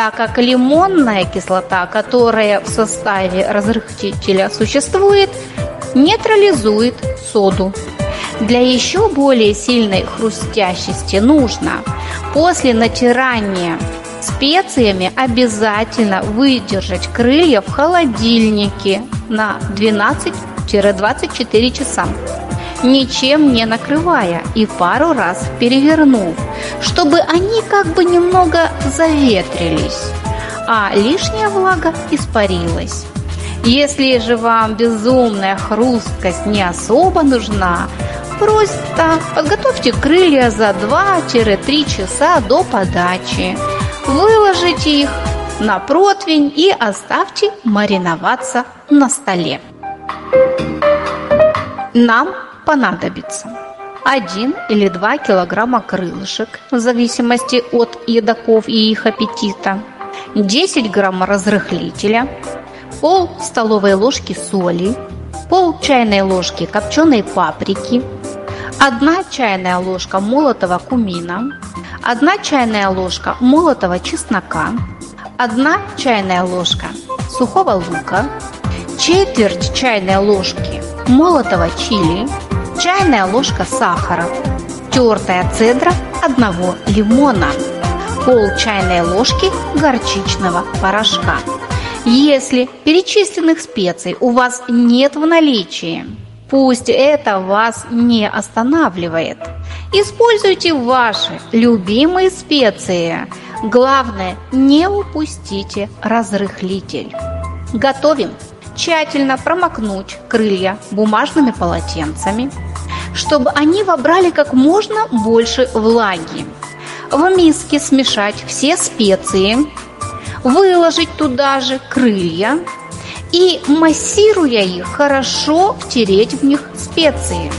так как лимонная кислота, которая в составе разрыхлителя существует, нейтрализует соду. Для еще более сильной хрустящести нужно после натирания специями обязательно выдержать крылья в холодильнике на двенадцать-двадцать четыре часа, ничем не накрывая и пару раз перевернув, чтобы они как бы немного заветрились, а лишняя влага испарилась. Если же вам безумная хрусткость не особо нужна, просто подготовьте крылья за два-три часа до подачи, выложите их на противень и оставьте мариноваться на столе. Нам понадобится один или два килограмма крылышек, в зависимости от едоков и их аппетита, десять грамм разрыхлителя, пол столовой ложки соли, пол чайной ложки копченой паприки, одна чайная ложка молотого кумина, одна чайная ложка молотого чеснока, одна чайная ложка сухого лука, четверть чайной ложки молотого чили, чайная ложка сахара, тертая цедра одного лимона, пол чайной ложки горчичного порошка. Если перечисленных специй у вас нет в наличии, пусть это вас не останавливает. Используйте ваши любимые специи. Главное, не упустите разрыхлитель. Готовим. Тщательно промокнуть крылья бумажными полотенцами, чтобы они вобрали как можно больше влаги. В миске смешать все специи, выложить туда же крылья и, массируя их, хорошо втереть в них специи.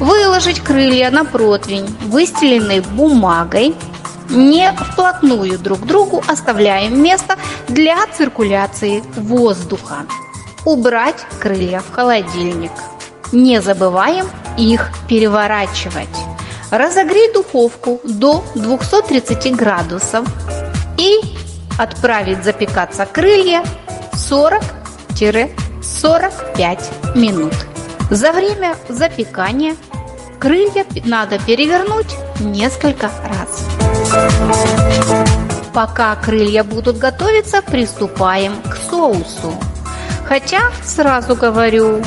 Выложить крылья на противень, выстеленный бумагой, не вплотную друг к другу, оставляя место для циркуляции воздуха. Убрать крылья в холодильник. Не забываем их переворачивать. Разогреть духовку до двухсот тридцати градусов и отправить запекаться крылья сорок-сорок пять минут. За время запекания крылья надо перевернуть несколько раз. Пока крылья будут готовиться, приступаем к соусу. Хотя, сразу говорю,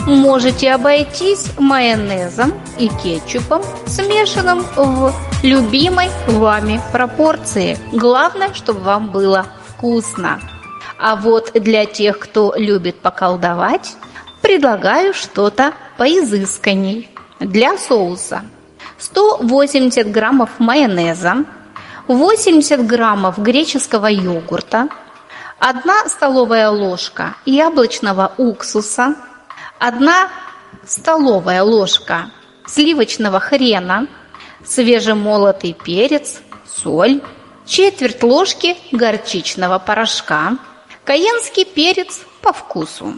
можете обойтись майонезом и кетчупом, смешанным в любимой вами пропорции. Главное, чтобы вам было вкусно. А вот для тех, кто любит поколдовать, предлагаю что-то поизысканней. Для соуса сто восемьдесят граммов майонеза, восемьдесят граммов греческого йогурта, одна столовая ложка яблочного уксуса, одна столовая ложка сливочного хрена, свежемолотый перец, соль, четверть ложки горчичного порошка, каенский перец по вкусу,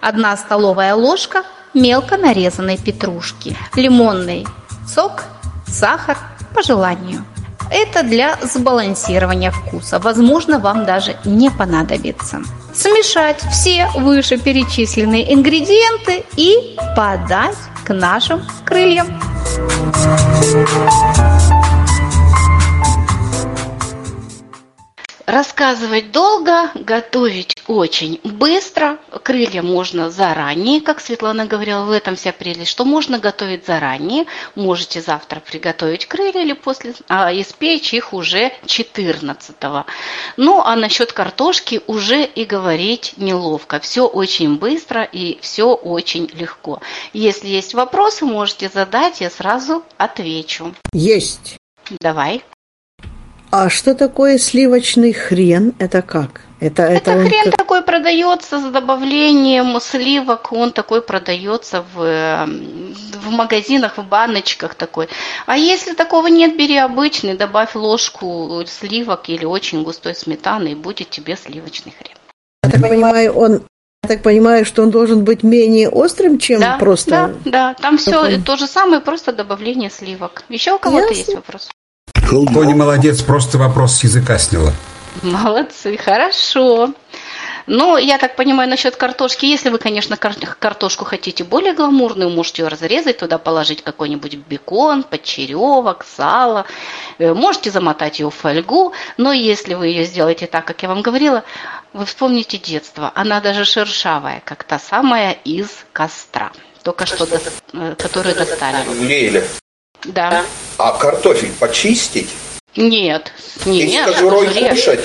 одна столовая ложка мелко нарезанной петрушки, лимонный сок, сахар по желанию. Это для сбалансирования вкуса, возможно, вам даже не понадобится. Смешать все вышеперечисленные ингредиенты и подать к нашим крыльям. Рассказывать долго, готовить очень быстро. Крылья можно заранее, как Светлана говорила, в этом вся прелесть, что можно готовить заранее. Можете завтра приготовить крылья или после, а испечь их уже четырнадцатого. Ну, а насчет картошки уже и говорить неловко. Все очень быстро и все очень легко. Если есть вопросы, можете задать, я сразу отвечу. Есть. Давай. А что такое сливочный хрен? Это как? Это, это, это хрен как... такой продается с добавлением сливок, он такой продается в, в магазинах, в баночках такой. А если такого нет, бери обычный, добавь ложку сливок или очень густой сметаны, и будет тебе сливочный хрен. Я так понимаю, он... Я так понимаю, что он должен быть менее острым, чем да, просто... Да, да, там все такой... то же самое, просто добавление сливок. Еще у кого-то Ясно. Есть вопрос? Тоня молодец, просто вопрос с языка сняла. Молодцы, хорошо. Ну, я так понимаю, насчет картошки, если вы, конечно, картошку хотите более гламурную, можете ее разрезать, туда положить какой-нибудь бекон, подчеревок, сало, можете замотать ее в фольгу, но если вы ее сделаете так, как я вам говорила, вы вспомните детство, она даже шершавая, как та самая из костра, только что, что до... которую достали. Лиля. Да. А картофель почистить? Нет, нет. И с кожурой кушать?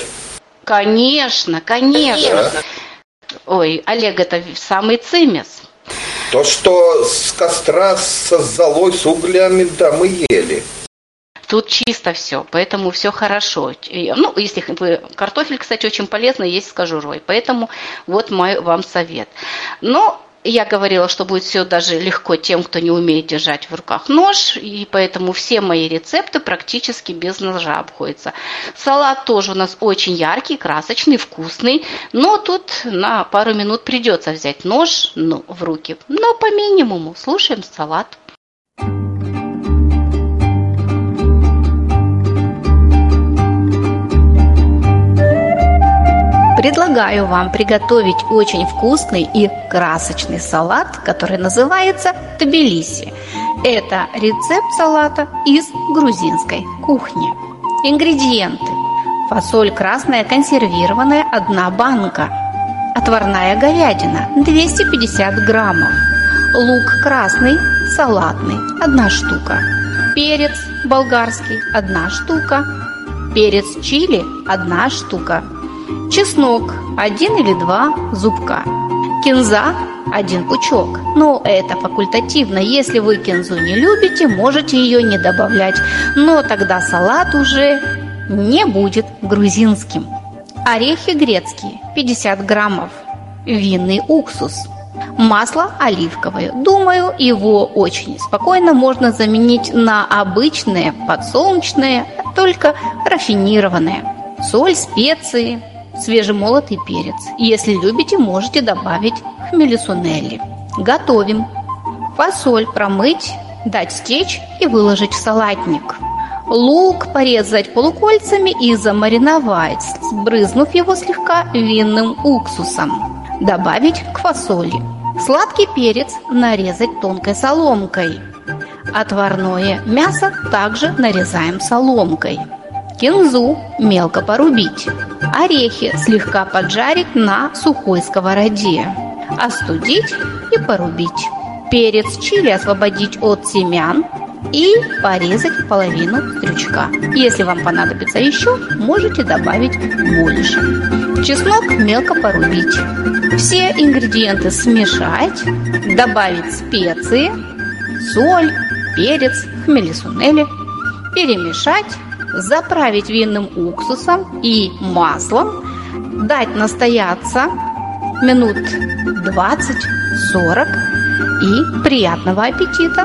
Конечно, конечно. Да. Ой, Олег, это самый цимес. То, что с костра, с золой, с углями, да, мы ели. Тут чисто все, поэтому все хорошо. Ну, если вы... Картофель, кстати, очень полезно есть с кожурой, поэтому вот мой вам совет. Но... Я говорила, что будет все даже легко тем, кто не умеет держать в руках нож, и поэтому все мои рецепты практически без ножа обходятся. Салат тоже у нас очень яркий, красочный, вкусный, но тут на пару минут придется взять нож ну, в руки. Но по минимуму слушаем салат. Предлагаю вам приготовить очень вкусный и красочный салат, который называется Тбилиси. Это рецепт салата из грузинской кухни. Ингредиенты. Фасоль красная консервированная одна банка. Отварная говядина двести пятьдесят граммов. Лук красный салатный одна штука. Перец болгарский одна штука. Перец чили одна штука. Чеснок один или два зубка. Кинза один пучок. Но это факультативно. Если вы кинзу не любите, можете ее не добавлять. Но тогда салат уже не будет грузинским. Орехи грецкие пятьдесят граммов. Винный уксус. Масло оливковое. Думаю, его очень спокойно можно заменить на обычное подсолнечное, только рафинированное. Соль, специи. Свежемолотый перец. Если любите, можете добавить хмели-сунели. Готовим. Фасоль промыть, дать стечь и выложить в салатник. Лук порезать полукольцами и замариновать, сбрызнув его слегка винным уксусом. Добавить к фасоли. Сладкий перец нарезать тонкой соломкой. Отварное мясо также нарезаем соломкой. Кинзу мелко порубить. Орехи слегка поджарить на сухой сковороде. Остудить и порубить. Перец чили освободить от семян и порезать половину стручка. Если вам понадобится еще, можете добавить больше. Чеснок мелко порубить. Все ингредиенты смешать, добавить специи, соль, перец, хмели-сунели, перемешать. Заправить винным уксусом и маслом, дать настояться минут двадцать-сорок и приятного аппетита!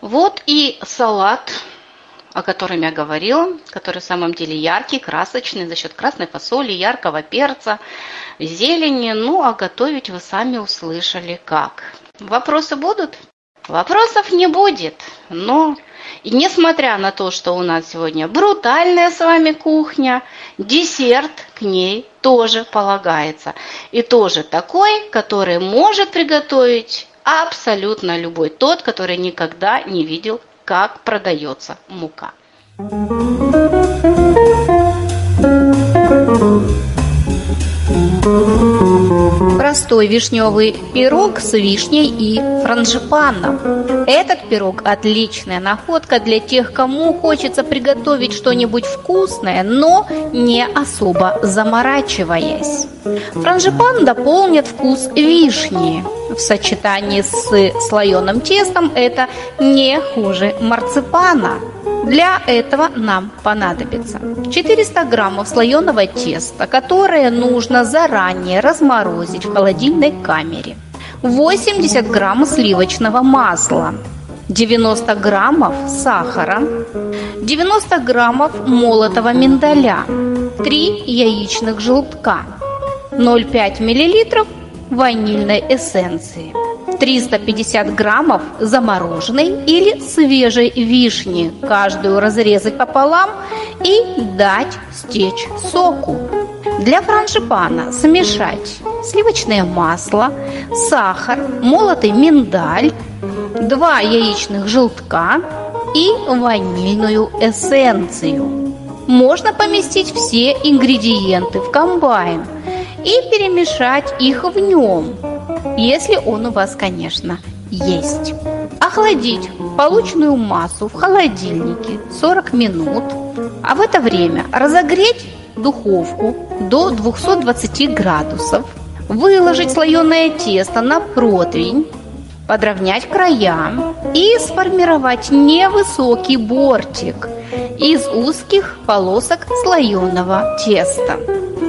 Вот и салат, о котором я говорила, который в самом деле яркий, красочный, за счет красной фасоли, яркого перца, зелени. Ну, а готовить вы сами услышали как. Вопросы будут? Вопросов не будет. Но, и несмотря на то, что у нас сегодня брутальная с вами кухня, десерт к ней тоже полагается. И тоже такой, который может приготовить абсолютно любой, тот, который никогда не видел, как продается мука. Простой вишневый пирог с вишней и франжипаном. Этот пирог отличная находка для тех, кому хочется приготовить что-нибудь вкусное, но не особо заморачиваясь. Франжипан дополнит вкус вишни. В сочетании с слоеным тестом это не хуже марципана. Для этого нам понадобится четыреста граммов слоеного теста, которое нужно заранее разморозить в холодильной камере, восемьдесят грамм сливочного масла, девяносто граммов сахара, девяносто граммов молотого миндаля, три яичных желтка, ноль целых пять десятых миллилитров ванильной эссенции. триста пятьдесят граммов замороженной или свежей вишни, каждую разрезать пополам и дать стечь соку. Для франжипана смешать сливочное масло, сахар, молотый миндаль, два яичных желтка и ванильную эссенцию. Можно поместить все ингредиенты в комбайн и перемешать их в нем, если он у вас, конечно, есть. Охладить полученную массу в холодильнике сорок минут, а в это время разогреть духовку до двухсот двадцати градусов, выложить слоеное тесто на противень, подровнять края и сформировать невысокий бортик из узких полосок слоеного теста.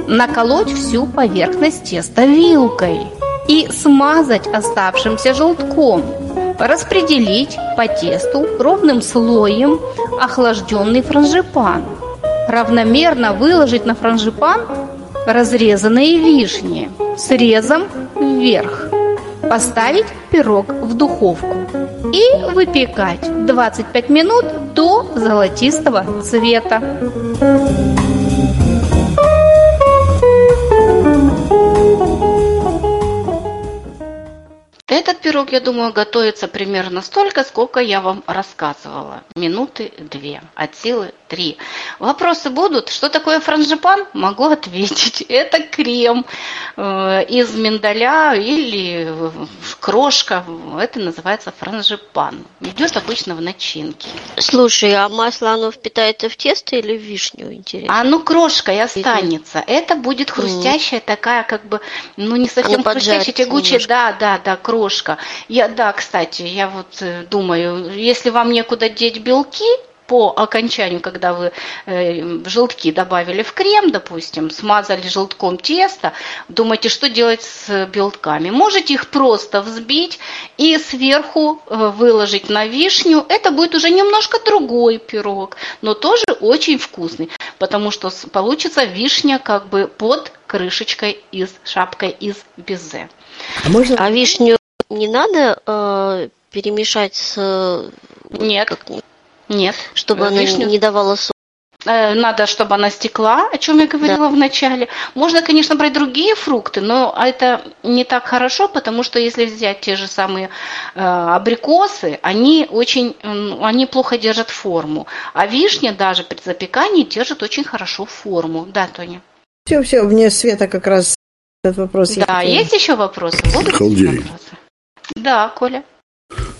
Наколоть всю поверхность теста вилкой и смазать оставшимся желтком. Распределить по тесту ровным слоем охлажденный франжипан. Равномерно выложить на франжипан разрезанные вишни срезом вверх. Поставить пирог в духовку и выпекать двадцать пять минут до золотистого цвета. Этот пирог, я думаю, готовится примерно столько, сколько я вам рассказывала. Минуты две, от силы три. Вопросы будут? Что такое франжипан? Могу ответить. Это крем из миндаля или крошка. Это называется франжипан. Идет обычно в начинке. Слушай, а масло, оно впитается в тесто или в вишню, интересно? Оно крошкой останется. Это будет хрустящая такая, как бы, ну не совсем хрустящая, тягучая. Да, да, да, крошка. Крошка. Я, да, кстати, я вот думаю, если вам некуда деть белки по окончанию, когда вы э, желтки добавили в крем, допустим, смазали желтком тесто, думаете, что делать с белками? Можете их просто взбить и сверху э, выложить на вишню. Это будет уже немножко другой пирог, но тоже очень вкусный, потому что получится вишня как бы под крышечкой из шапкой из безе. А, можно... а вишню не надо э, перемешать с... Нет. Как... Нет. Чтобы она не давала сок. Надо, чтобы она стекла, о чем я говорила да. в начале. Можно, конечно, брать другие фрукты, но это не так хорошо, потому что если взять те же самые абрикосы, они очень, они плохо держат форму. А вишня даже при запекании держит очень хорошо форму. Да, Тоня? Все, все, мне Света как раз этот вопрос. Да, есть еще вопросы? Будут вопросы? Да, Коля.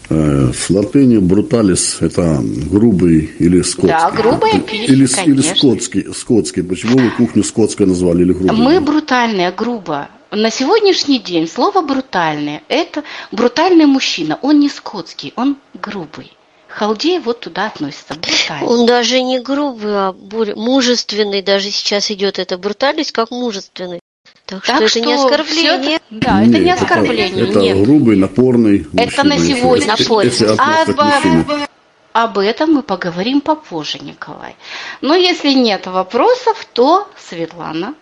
В латыни бруталис – это грубый или скотский? Да, грубая пища, или, конечно. Или скотский, скотский. Почему вы кухню скотской назвали или грубой? Мы брутальная, грубо. На сегодняшний день слово «брутальное» – это брутальный мужчина. Он не скотский, он грубый. Халдеи вот туда относятся. Брутальный. Он даже не грубый, а более мужественный. Даже сейчас идет эта брутальность как мужественный. Так, так что, что это не оскорбление. Все... Да, нет, это не оскорбление. Это, это грубый, напорный мужчина. Это на сегодня. Напорный. А об этом мы поговорим попозже, Николай. Но если нет вопросов, то Светлана.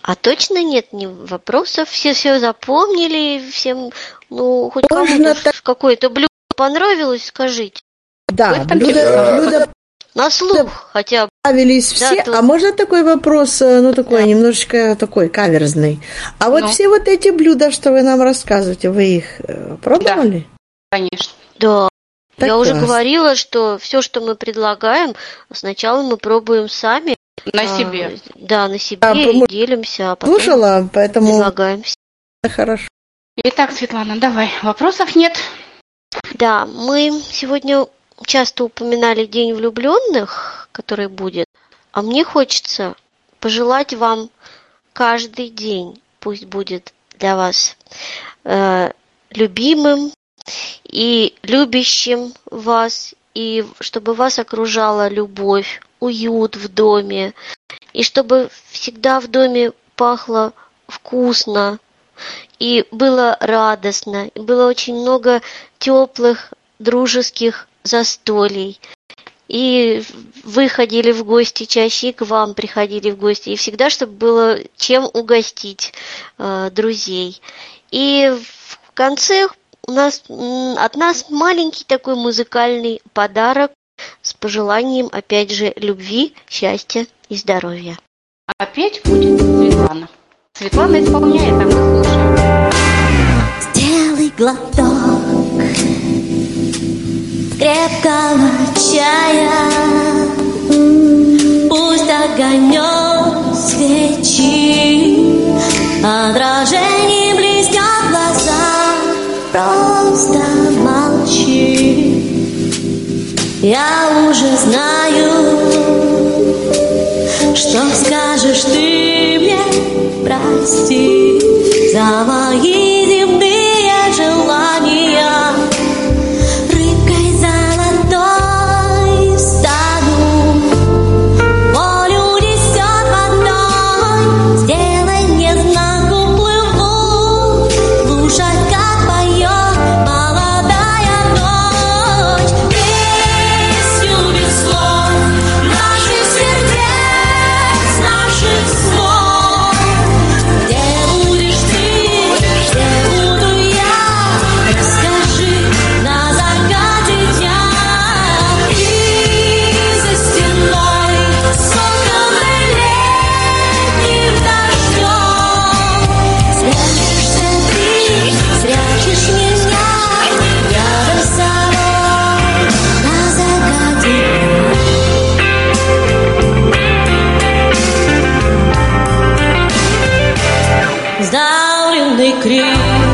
А точно нет ни вопросов. Все все запомнили. Всем, ну, хоть кому-то так... какое-то блюдо понравилось, скажите. Да, блюдо... блюдо... На слух хотя бы. Ставились да, все. То... А можно такой вопрос, ну такой, да. немножечко такой каверзный. А вот Но. все вот эти блюда, что вы нам рассказываете, вы их пробовали? Да, конечно. Да. Так Я класс. уже говорила, что все, что мы предлагаем, сначала мы пробуем сами. На а, себе. Да, на себе а, и делимся, а потом слушала, поэтому предлагаем всем. Хорошо. Итак, Светлана, давай. Вопросов нет? Да, мы сегодня... часто упоминали День влюблённых, который будет, а мне хочется пожелать вам каждый день, пусть будет для вас э, любимым и любящим вас, и чтобы вас окружала любовь, уют в доме, и чтобы всегда в доме пахло вкусно, и было радостно, и было очень много теплых, дружеских застолий, и вы ходили в гости чаще, и к вам приходили в гости, и всегда, чтобы было чем угостить э, друзей. И в конце у нас, от нас маленький такой музыкальный подарок с пожеланием, опять же, любви, счастья и здоровья. Опять будет Светлана. Светлана исполняет, а мы слушаем. Сделай глоток крепкого чая, пусть огонёк свечи отражение блестят глаза, просто молчи. Я уже знаю, что скажешь ты мне, прости за мои земные желания. Рыбкой золотой стану, волю несет водой. Сделай мне знак, уплыву, слушать, как поет молодая ночь. Песню без слов наших сердец, наших слов. Сдавленный крик.